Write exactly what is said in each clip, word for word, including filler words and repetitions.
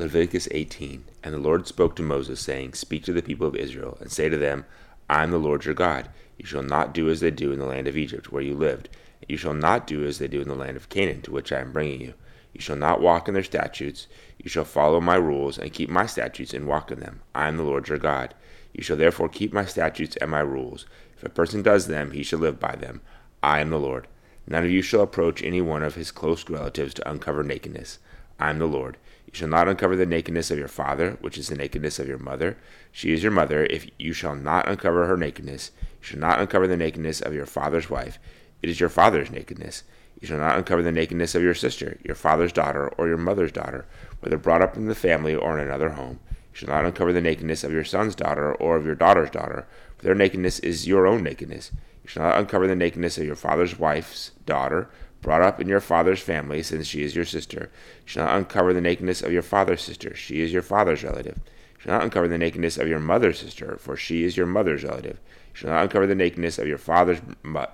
Leviticus eighteen, and the Lord spoke to Moses, saying, Speak to the people of Israel, and say to them, I am the Lord your God. You shall not do as they do in the land of Egypt, where you lived. You shall not do as they do in the land of Canaan, to which I am bringing you. You shall not walk in their statutes. You shall follow my rules, and keep my statutes, and walk in them. I am the Lord your God. You shall therefore keep my statutes and my rules. If a person does them, he shall live by them. I am the Lord. None of you shall approach any one of his close relatives to uncover nakedness. I am the Lord. You shall not uncover the nakedness of your father, which is the nakedness of your mother. She is your mother. If you shall not uncover her nakedness, you shall not uncover the nakedness of your father's wife. It is your father's nakedness. You shall not uncover the nakedness of your sister, your father's daughter, or your mother's daughter, whether brought up in the family or in another home. You shall not uncover the nakedness of your son's daughter or of your daughter's daughter, for their nakedness is your own nakedness. You shall not uncover the nakedness of your father's wife's daughter, brought up in your father's family, since she is your sister. You shall not uncover the nakedness of your father's sister, she is your father's relative. You shall not uncover the nakedness of your mother's sister, for she is your mother's relative. You shall not uncover the nakedness of your father's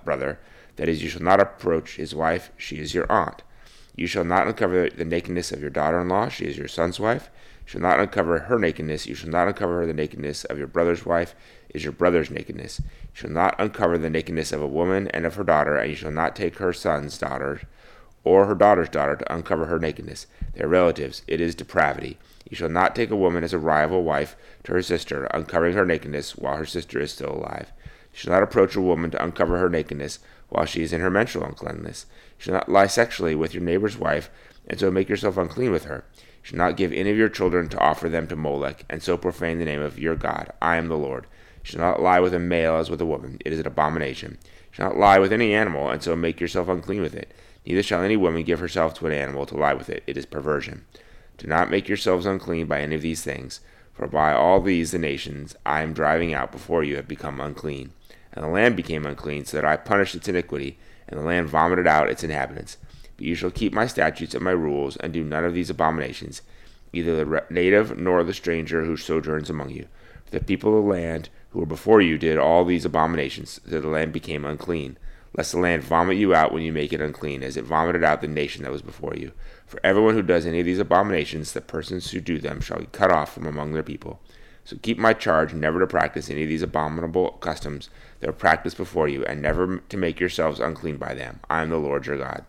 brother, that is, you shall not approach his wife, she is your aunt. You shall not uncover the nakedness of your daughter-in-law, she is your son's wife. You shall not uncover her nakedness. You shall not uncover the nakedness of your brother's wife, is your brother's nakedness. You shall not uncover the nakedness of a woman and of her daughter, and you shall not take her son's daughter or her daughter's daughter to uncover her nakedness. They are relatives. It is depravity. You shall not take a woman as a rival wife to her sister, uncovering her nakedness while her sister is still alive. You shall not approach a woman to uncover her nakedness while she is in her menstrual uncleanness. You shall not lie sexually with your neighbor's wife, and so make yourself unclean with her. You shall not give any of your children to offer them to Molech, and so profane the name of your God. I am the Lord. You shall not lie with a male as with a woman. It is an abomination. You shall not lie with any animal, and so make yourself unclean with it. Neither shall any woman give herself to an animal to lie with it. It is perversion. Do not make yourselves unclean by any of these things, for by all these the nations I am driving out before you have become unclean. And the land became unclean, so that I punished its iniquity, and the land vomited out its inhabitants. But you shall keep my statutes and my rules, and do none of these abominations, neither the native nor the stranger who sojourns among you. For the people of the land who were before you did all these abominations, so the land became unclean. Lest the land vomit you out when you make it unclean, as it vomited out the nation that was before you. For everyone who does any of these abominations, the persons who do them shall be cut off from among their people. So keep my charge never to practice any of these abominable customs that are practiced before you, and never to make yourselves unclean by them. I am the Lord your God.